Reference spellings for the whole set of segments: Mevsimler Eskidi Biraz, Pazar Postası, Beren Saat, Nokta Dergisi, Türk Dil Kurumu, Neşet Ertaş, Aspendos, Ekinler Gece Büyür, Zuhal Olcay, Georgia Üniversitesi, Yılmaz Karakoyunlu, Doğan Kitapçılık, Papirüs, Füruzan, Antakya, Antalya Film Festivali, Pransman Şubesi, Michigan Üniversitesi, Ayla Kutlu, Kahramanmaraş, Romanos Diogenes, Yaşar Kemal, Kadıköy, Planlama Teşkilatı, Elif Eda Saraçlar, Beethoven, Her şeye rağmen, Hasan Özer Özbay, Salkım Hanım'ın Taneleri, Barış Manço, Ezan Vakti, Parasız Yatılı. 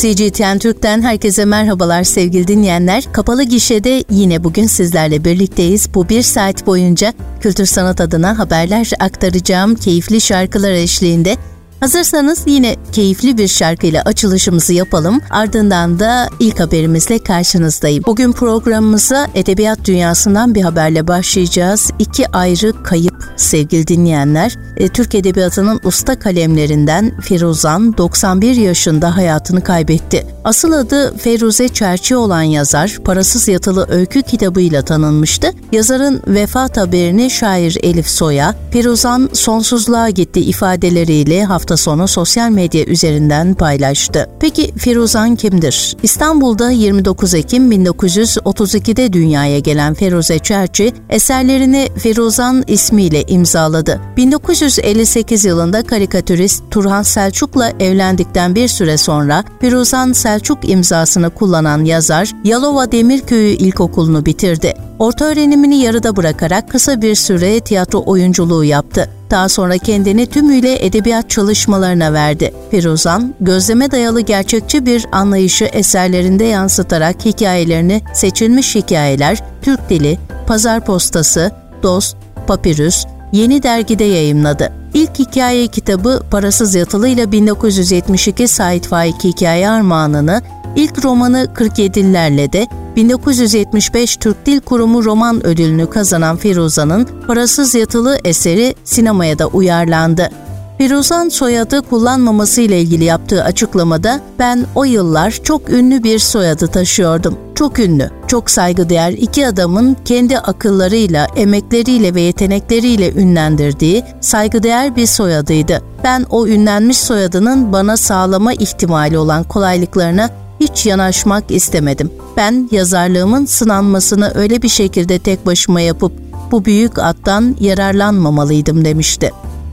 CGTN Türk'ten herkese merhabalar sevgili dinleyenler. Kapalı Gişe'de yine bugün sizlerle birlikteyiz. Bu bir saat boyunca kültür sanat adına haberler aktaracağım keyifli şarkılar eşliğinde. Hazırsanız yine keyifli bir şarkıyla açılışımızı yapalım. Ardından da ilk haberimizle karşınızdayım. Bugün programımıza edebiyat dünyasından bir haberle başlayacağız. İki ayrı kayıp sevgili dinleyenler. Türk Edebiyatı'nın usta kalemlerinden Füruzan 91 yaşında hayatını kaybetti. Asıl adı Feruze Çerçi olan yazar, Parasız Yatılı öykü kitabıyla tanınmıştı. Yazarın vefat haberini şair Elif Soya, Füruzan sonsuzluğa gitti ifadeleriyle hafta sonu sosyal medya üzerinden paylaştı. Peki Füruzan kimdir? İstanbul'da 29 Ekim 1932'de dünyaya gelen Feruze Çerçi, eserlerini Füruzan ismiyle imzaladı. 1958 yılında karikatürist Turhan Selçuk'la evlendikten bir süre sonra Füruzan Selçuk imzasını kullanan yazar, Yalova Demirköy'ü İlkokulu'nu bitirdi. Orta öğrenimini yarıda bırakarak kısa bir süre tiyatro oyunculuğu yaptı. Daha sonra kendini tümüyle edebiyat çalışmalarına verdi. Füruzan, gözleme dayalı gerçekçi bir anlayışı eserlerinde yansıtarak hikayelerini Seçilmiş Hikayeler, Türk Dili, Pazar Postası, Dost, Papirüs, Yeni Dergi'de yayımladı. İlk hikaye kitabı Parasız Yatılı ile 1972 Sait Faik hikaye armağanını, ilk romanı 47'lilerle de 1975 Türk Dil Kurumu Roman Ödülünü kazanan Füruzan'ın Parasız Yatılı eseri sinemaya da uyarlandı. Füruzan soyadı kullanmaması ile ilgili yaptığı açıklamada "Ben o yıllar çok ünlü bir soyadı taşıyordum. Çok ünlü, çok saygıdeğer iki adamın kendi akıllarıyla, emekleriyle ve yetenekleriyle ünlendirdiği saygıdeğer bir soyadıydı. Ben o ünlenmiş soyadının bana sağlama ihtimali olan kolaylıklarına hiç yanaşmak istemedim. Ben yazarlığımın sınanmasını öyle bir şekilde tek başıma yapıp bu büyük attan yararlanmamalıydım" demişti.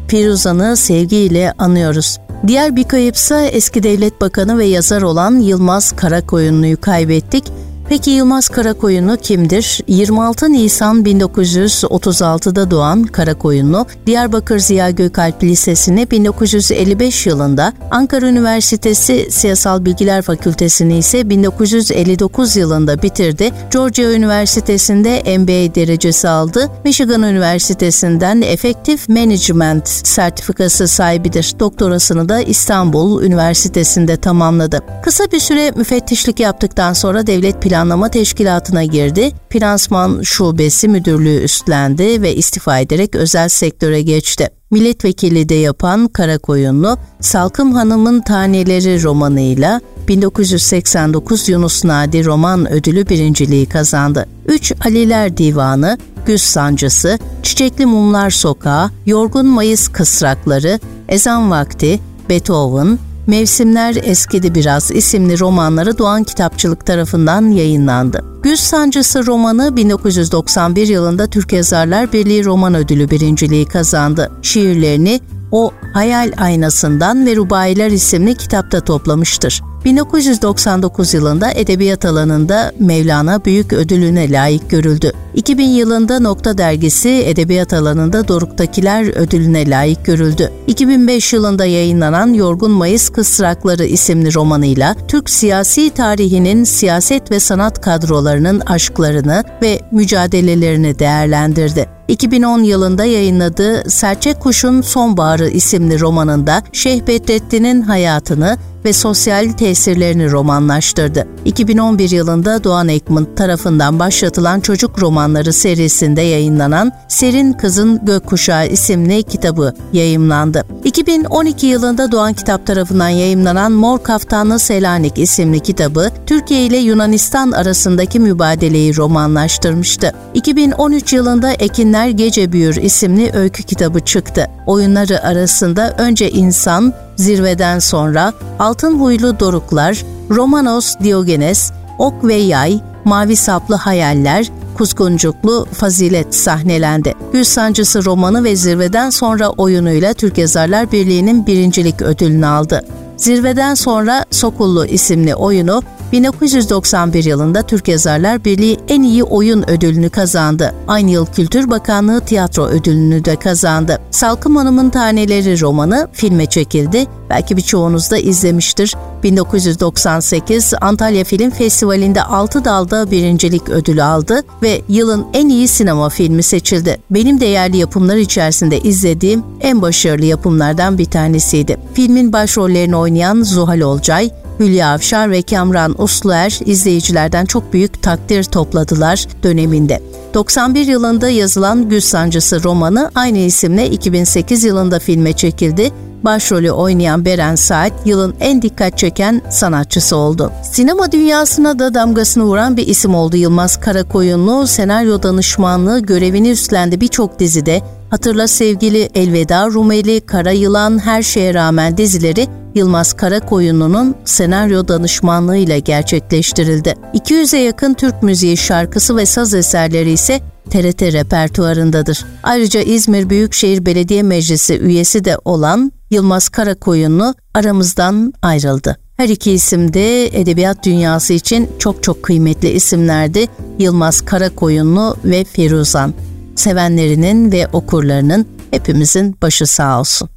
Füruzan'ı sevgiyle anıyoruz. Diğer bir kayıpsa eski Devlet Bakanı ve yazar olan Yılmaz Karakoyunlu'yu kaybettik. Peki Yılmaz Karakoyunlu kimdir? 26 Nisan 1936'da doğan Karakoyunlu, Diyarbakır Ziya Gökalp Lisesi'ni 1955 yılında, Ankara Üniversitesi Siyasal Bilgiler Fakültesini ise 1959 yılında bitirdi. Georgia Üniversitesi'nde MBA derecesi aldı. Michigan Üniversitesi'nden Efektif Management sertifikası sahibidir. Doktorasını da İstanbul Üniversitesi'nde tamamladı. Kısa bir süre müfettişlik yaptıktan sonra Devlet Planlama Teşkilatı'na girdi, Pransman Şubesi müdürlüğü üstlendi ve istifa ederek özel sektöre geçti. Milletvekili de yapan Karakoyunlu, Salkım Hanım'ın Taneleri romanıyla 1989 Yunus Nadi Roman Ödülü birinciliği kazandı. Üç Aliler Divanı, Güz Sancısı, Çiçekli Mumlar Sokağı, Yorgun Mayıs Kısrakları, Ezan Vakti, Beethoven, Mevsimler Eskidi Biraz isimli romanları Doğan Kitapçılık tarafından yayınlandı. Güz Sancısı romanı 1991 yılında Türk Yazarlar Birliği Roman Ödülü birinciliği kazandı. Şiirlerini O Hayal Aynasından ve Rubayiler isimli kitapta toplamıştır. 1999 yılında edebiyat alanında Mevlana Büyük Ödülü'ne layık görüldü. 2000 yılında Nokta Dergisi edebiyat alanında Doruk'takiler Ödülü'ne layık görüldü. 2005 yılında yayınlanan Yorgun Mayıs Kısrakları isimli romanıyla Türk siyasi tarihinin siyaset ve sanat kadrolarının aşklarını ve mücadelelerini değerlendirdi. 2010 yılında yayınladığı Serçe Kuş'un Sonbaharı isimli romanında Şeyh Bedrettin'in hayatını ve sosyal tesirlerini romanlaştırdı. 2011 yılında Doğan Ekmant tarafından başlatılan çocuk romanları serisinde yayınlanan Serin Kızın Gökkuşağı isimli kitabı yayımlandı. 2012 yılında Doğan Kitap tarafından yayımlanan Mor Kaftanlı Selanik isimli kitabı Türkiye ile Yunanistan arasındaki mübadeleyi romanlaştırmıştı. 2013 yılında Ekinler Gece Büyür isimli öykü kitabı çıktı. Oyunları arasında Önce İnsan, Zirveden Sonra, Altın Huylu Doruklar, Romanos Diogenes, Ok ve Yay, Mavi Saplı Hayaller, Kuzguncuklu Fazilet sahnelendi. Güz Sancısı romanı ve Zirveden Sonra oyunuyla Türk Yazarlar Birliği'nin birincilik ödülünü aldı. Zirveden Sonra Sokullu isimli oyunu 1991 yılında Türk Yazarlar Birliği en iyi oyun ödülünü kazandı. Aynı yıl Kültür Bakanlığı tiyatro ödülünü de kazandı. Salkım Hanım'ın Taneleri romanı filme çekildi. Belki birçoğunuz da izlemiştir. 1998 Antalya Film Festivali'nde Altı Dal'da birincilik ödülü aldı ve yılın en iyi sinema filmi seçildi. Benim değerli yapımlar içerisinde izlediğim en başarılı yapımlardan bir tanesiydi. Filmin başrollerini oynayan Zuhal Olcay, Hülya Avşar ve Kamran Usluer izleyicilerden çok büyük takdir topladılar döneminde. 91 yılında yazılan Güz Sancısı romanı aynı isimle 2008 yılında filme çekildi. Başrolü oynayan Beren Saat yılın en dikkat çeken sanatçısı oldu. Sinema dünyasına da damgasını vuran bir isim oldu Yılmaz Karakoyunlu. Senaryo danışmanlığı görevini üstlendi birçok dizide. Hatırla Sevgili, Elveda Rumeli, Kara Yılan, Her Şeye Rağmen dizileri Yılmaz Karakoyunlu'nun senaryo danışmanlığıyla gerçekleştirildi. 200'e yakın Türk müziği şarkısı ve saz eserleri ise TRT repertuarındadır. Ayrıca İzmir Büyükşehir Belediye Meclisi üyesi de olan Yılmaz Karakoyunlu aramızdan ayrıldı. Her iki isim de edebiyat dünyası için çok çok kıymetli isimlerdi. Yılmaz Karakoyunlu ve Füruzan. Sevenlerinin ve okurlarının hepimizin başı sağ olsun.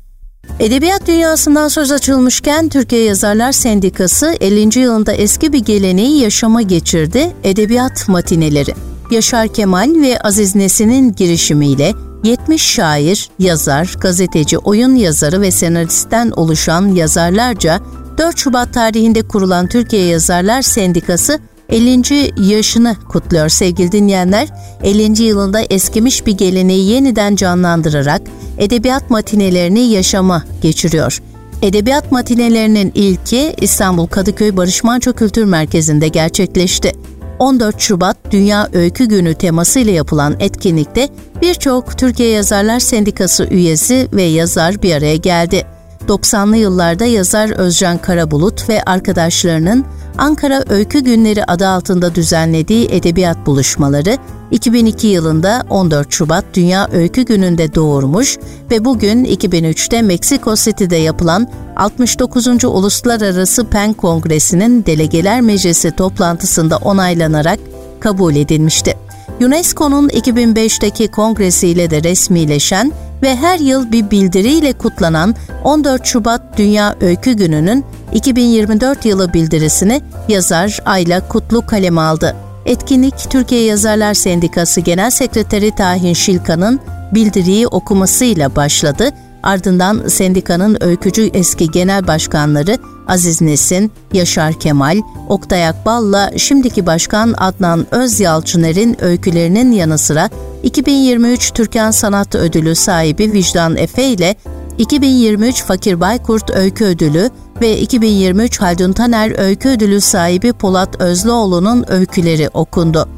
Edebiyat dünyasından söz açılmışken Türkiye Yazarlar Sendikası 50. yılında eski bir geleneği yaşama geçirdi, edebiyat matineleri. Yaşar Kemal ve Aziz Nesin'in girişimiyle 70 şair, yazar, gazeteci, oyun yazarı ve senaristten oluşan yazarlarca 4 Şubat tarihinde kurulan Türkiye Yazarlar Sendikası 50. yaşını kutluyor sevgili dinleyenler. 50. yılında eskimiş bir geleneği yeniden canlandırarak edebiyat matinelerini yaşama geçiriyor. Edebiyat matinelerinin ilki İstanbul Kadıköy Barış Manço Kültür Merkezi'nde gerçekleşti. 14 Şubat Dünya Öykü Günü temasıyla yapılan etkinlikte birçok Türkiye Yazarlar Sendikası üyesi ve yazar bir araya geldi. 90'lı yıllarda yazar Özcan Karabulut ve arkadaşlarının Ankara Öykü Günleri adı altında düzenlediği edebiyat buluşmaları, 2002 yılında 14 Şubat Dünya Öykü Günü'nde doğurmuş ve bugün 2003'te Meksiko City'de yapılan 69. Uluslararası Pen Kongresi'nin Delegeler Meclisi toplantısında onaylanarak kabul edilmişti. UNESCO'nun 2005'teki kongresiyle de resmileşen ve her yıl bir bildiriyle kutlanan 14 Şubat Dünya Öykü Günü'nün 2024 yılı bildirisini yazar Ayla Kutlu kaleme aldı. Etkinlik, Türkiye Yazarlar Sendikası Genel Sekreteri Tahin Şilkan'ın bildiriyi okumasıyla başladı. Ardından sendikanın öykücü eski genel başkanları Aziz Nesin, Yaşar Kemal, Oktay Akbal'la şimdiki başkan Adnan Özyalçıner'in öykülerinin yanı sıra 2023 Türkan Sanat Ödülü sahibi Vicdan Efe ile 2023 Fakir Baykurt Öykü Ödülü ve 2023 Haldun Taner Öykü Ödülü sahibi Polat Özlüoğlu'nun öyküleri okundu.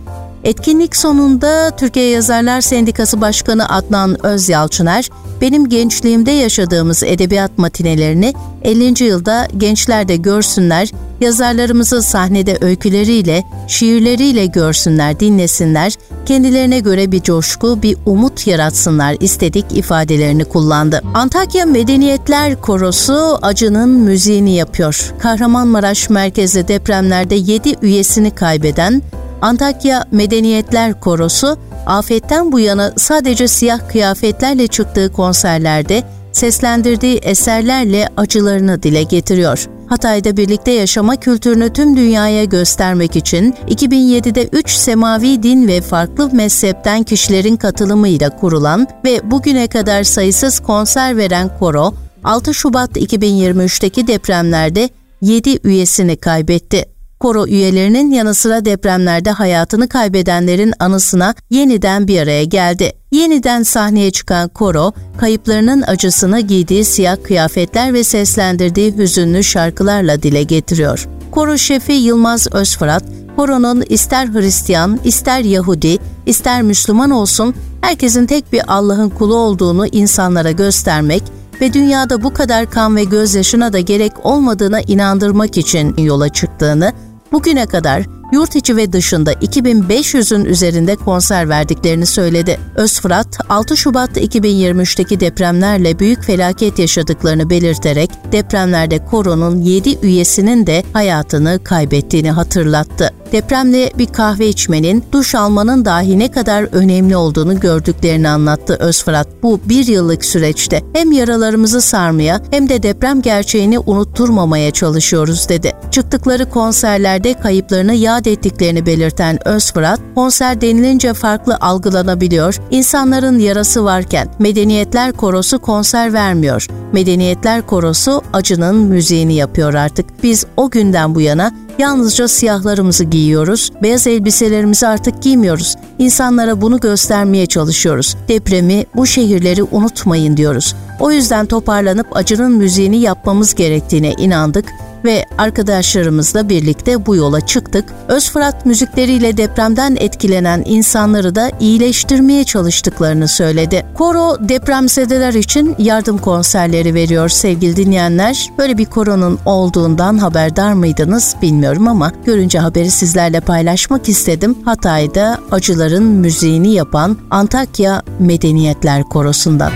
Etkinlik sonunda Türkiye Yazarlar Sendikası Başkanı Adnan Özyalçıner, "Benim gençliğimde yaşadığımız edebiyat matinelerini 50. yılda gençler de görsünler, yazarlarımızı sahnede öyküleriyle, şiirleriyle görsünler, dinlesinler, kendilerine göre bir coşku, bir umut yaratsınlar" istedik ifadelerini kullandı. Antakya Medeniyetler Korosu acının müziğini yapıyor. Kahramanmaraş merkezli depremlerde 7 üyesini kaybeden Antakya Medeniyetler Korosu, afetten bu yana sadece siyah kıyafetlerle çıktığı konserlerde seslendirdiği eserlerle acılarını dile getiriyor. Hatay'da birlikte yaşama kültürünü tüm dünyaya göstermek için 2007'de 3 semavi din ve farklı mezhepten kişilerin katılımıyla kurulan ve bugüne kadar sayısız konser veren koro, 6 Şubat 2023'teki depremlerde 7 üyesini kaybetti. Koro üyelerinin yanı sıra depremlerde hayatını kaybedenlerin anısına yeniden bir araya geldi. Yeniden sahneye çıkan koro, kayıplarının acısını giydiği siyah kıyafetler ve seslendirdiği hüzünlü şarkılarla dile getiriyor. Koro şefi Yılmaz Özfırat, koronun ister Hristiyan, ister Yahudi, ister Müslüman olsun, herkesin tek bir Allah'ın kulu olduğunu insanlara göstermek ve dünyada bu kadar kan ve gözyaşına da gerek olmadığına inandırmak için yola çıktığını, bugüne kadar yurt içi ve dışında 2500'ün üzerinde konser verdiklerini söyledi. Özfırat, 6 Şubat 2023'teki depremlerle büyük felaket yaşadıklarını belirterek depremlerde koronun 7 üyesinin de hayatını kaybettiğini hatırlattı. Depremle bir kahve içmenin, duş almanın dahi ne kadar önemli olduğunu gördüklerini anlattı Özfırat. Bu bir yıllık süreçte hem yaralarımızı sarmaya hem de deprem gerçeğini unutturmamaya çalışıyoruz dedi. Çıktıkları konserlerde kayıplarını yad ettiklerini belirten Özfırat, konser denilince farklı algılanabiliyor, insanların yarası varken Medeniyetler Korosu konser vermiyor. Medeniyetler Korosu acının müziğini yapıyor artık. Biz o günden bu yana yalnızca siyahlarımızı giyiyoruz, beyaz elbiselerimizi artık giymiyoruz. İnsanlara bunu göstermeye çalışıyoruz. Depremi, bu şehirleri unutmayın diyoruz. O yüzden toparlanıp acının müziğini yapmamız gerektiğine inandık ve arkadaşlarımızla birlikte bu yola çıktık. Özfırat müzikleriyle depremden etkilenen insanları da iyileştirmeye çalıştıklarını söyledi. Koro depremzedeler için yardım konserleri veriyor sevgili dinleyenler. Böyle bir koronun olduğundan haberdar mıydınız bilmiyorum ama görünce haberi sizlerle paylaşmak istedim. Hatay'da acıların müziğini yapan Antakya Medeniyetler Korosu'ndan.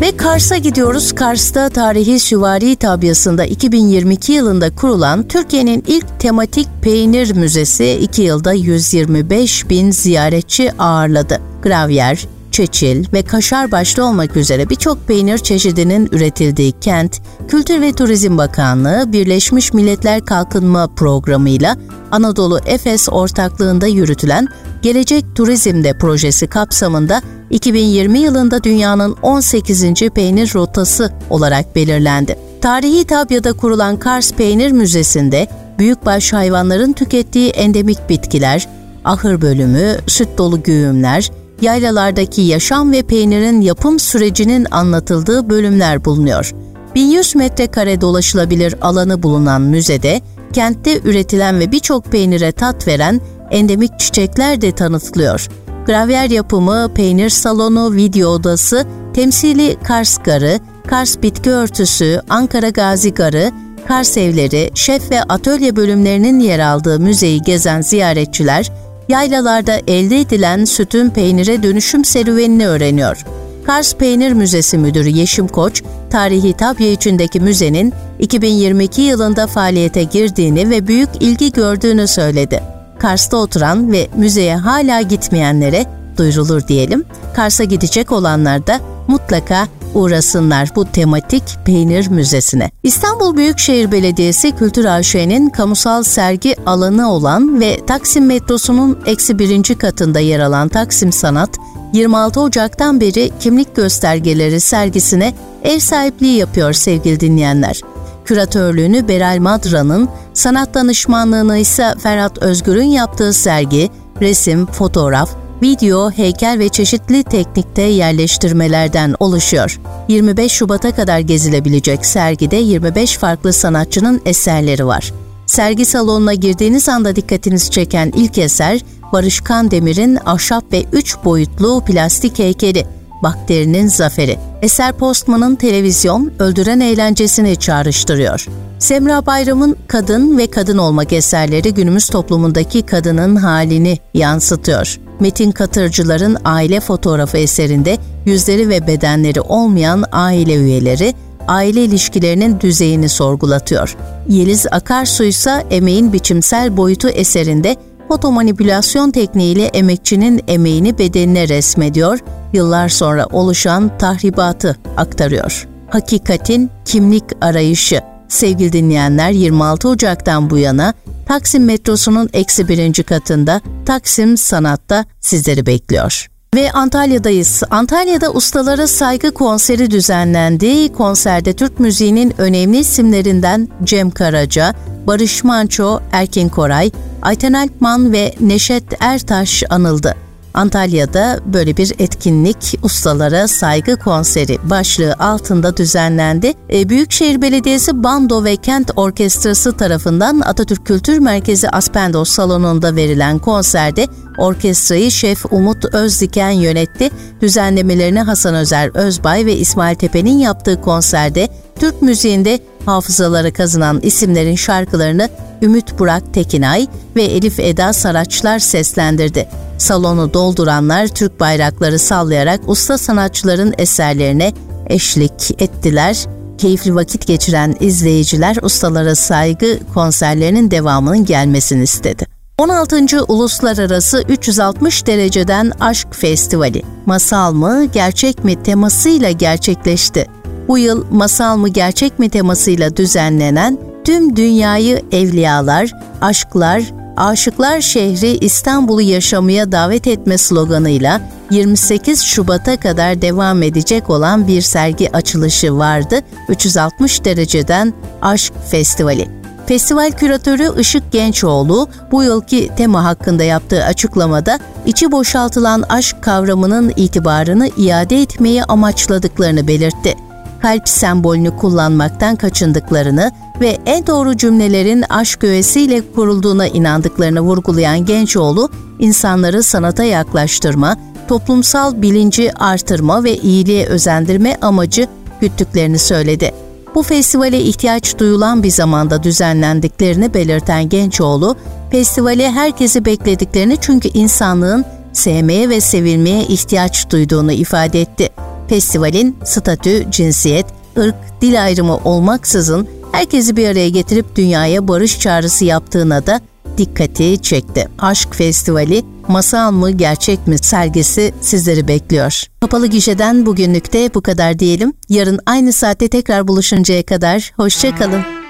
Ve Kars'a gidiyoruz. Kars'ta tarihi süvari tabyasında 2022 yılında kurulan Türkiye'nin ilk tematik peynir müzesi 2 yılda 125 bin ziyaretçi ağırladı. Gravyer, çeçil ve kaşar başta olmak üzere birçok peynir çeşidinin üretildiği kent, Kültür ve Turizm Bakanlığı Birleşmiş Milletler Kalkınma Programı ile Anadolu Efes ortaklığında yürütülen Gelecek Turizm'de projesi kapsamında 2020 yılında dünyanın 18. peynir rotası olarak belirlendi. Tarihi Tabya'da kurulan Kars Peynir Müzesi'nde büyükbaş hayvanların tükettiği endemik bitkiler, ahır bölümü, süt dolu güğümler, yaylalardaki yaşam ve peynirin yapım sürecinin anlatıldığı bölümler bulunuyor. 1100 metrekare dolaşılabilir alanı bulunan müzede, kentte üretilen ve birçok peynire tat veren endemik çiçekler de tanıtılıyor. Gravyer yapımı, peynir salonu, video odası, temsili Kars Garı, Kars Bitki Örtüsü, Ankara Gazi Garı, Kars Evleri, şef ve atölye bölümlerinin yer aldığı müzeyi gezen ziyaretçiler, yaylalarda elde edilen sütün peynire dönüşüm serüvenini öğreniyor. Kars Peynir Müzesi Müdürü Yeşim Koç, tarihi tabya içindeki müzenin 2022 yılında faaliyete girdiğini ve büyük ilgi gördüğünü söyledi. Kars'ta oturan ve müzeye hala gitmeyenlere duyurulur diyelim. Kars'a gidecek olanlar da mutlaka uğrasınlar bu tematik peynir müzesine. İstanbul Büyükşehir Belediyesi Kültür AŞ'nin kamusal sergi alanı olan ve Taksim metrosunun -1. Katında yer alan Taksim Sanat, 26 Ocak'tan beri kimlik göstergeleri sergisine ev sahipliği yapıyor sevgili dinleyenler. Küratörlüğünü Beral Madra'nın, sanat danışmanlığını ise Ferhat Özgür'ün yaptığı sergi, resim, fotoğraf, video, heykel ve çeşitli teknikte yerleştirmelerden oluşuyor. 25 Şubat'a kadar gezilebilecek sergide 25 farklı sanatçının eserleri var. Sergi salonuna girdiğiniz anda dikkatinizi çeken ilk eser, Barış Kandemir'in ahşap ve 3 boyutlu plastik heykeli, Bakterinin Zaferi. Eser Postman'ın Televizyon, Öldüren Eğlencesini çağrıştırıyor. Semra Bayram'ın Kadın ve Kadın Olmak eserleri günümüz toplumundaki kadının halini yansıtıyor. Metin Katırcılar'ın Aile Fotoğrafı eserinde yüzleri ve bedenleri olmayan aile üyeleri, aile ilişkilerinin düzeyini sorgulatıyor. Yeliz Akarsu ise Emeğin Biçimsel Boyutu eserinde fotomanipülasyon tekniğiyle emekçinin emeğini bedenine resmediyor, yıllar sonra oluşan tahribatı aktarıyor. Hakikatin Kimlik Arayışı. Sevgili dinleyenler, 26 Ocak'tan bu yana Taksim metrosunun -1. Katında Taksim Sanat'ta sizleri bekliyor. Ve Antalya'dayız. Antalya'da Ustalara Saygı konseri düzenlendi. Konserde Türk müziğinin önemli isimlerinden Cem Karaca, Barış Manço, Erkin Koray, Ayten Alpman ve Neşet Ertaş anıldı. Antalya'da böyle bir etkinlik Ustalara Saygı Konseri başlığı altında düzenlendi. Büyükşehir Belediyesi Bando ve Kent Orkestrası tarafından Atatürk Kültür Merkezi Aspendos Salonu'nda verilen konserde orkestrayı Şef Umut Özdiken yönetti. Düzenlemelerini Hasan Özer Özbay ve İsmail Tepe'nin yaptığı konserde Türk müziğinde hafızalara kazınan isimlerin şarkılarını Ümit Burak Tekinay ve Elif Eda Saraçlar seslendirdi. Salonu dolduranlar Türk bayrakları sallayarak usta sanatçıların eserlerine eşlik ettiler. Keyifli vakit geçiren izleyiciler ustalara saygı konserlerinin devamının gelmesini istedi. 16. Uluslararası 360 Dereceden Aşk Festivali, Masal mı, Gerçek mi temasıyla gerçekleşti. Bu yıl Masal mı, Gerçek mi temasıyla düzenlenen tüm dünyayı evliyalar, aşklar, aşıklar şehri İstanbul'u yaşamaya davet etme sloganıyla 28 Şubat'a kadar devam edecek olan bir sergi açılışı vardı. 360 Dereceden Aşk Festivali. Festival küratörü Işık Gençoğlu bu yılki tema hakkında yaptığı açıklamada içi boşaltılan aşk kavramının itibarını iade etmeyi amaçladıklarını belirtti. Kalp sembolünü kullanmaktan kaçındıklarını ve en doğru cümlelerin aşk öğesiyle kurulduğuna inandıklarını vurgulayan Gençoğlu, insanları sanata yaklaştırma, toplumsal bilinci artırma ve iyiliğe özendirme amacı güttüklerini söyledi. Bu festivale ihtiyaç duyulan bir zamanda düzenlendiklerini belirten Gençoğlu, festivale herkesi beklediklerini çünkü insanlığın sevmeye ve sevilmeye ihtiyaç duyduğunu ifade etti. Festivalin statü, cinsiyet, ırk, dil ayrımı olmaksızın herkesi bir araya getirip dünyaya barış çağrısı yaptığına da dikkati çekti. Aşk Festivali, Masal mı Gerçek mi sergisi sizleri bekliyor. Kapalı Gişe'den bugünlük de bu kadar diyelim. Yarın aynı saatte tekrar buluşuncaya kadar hoşça kalın.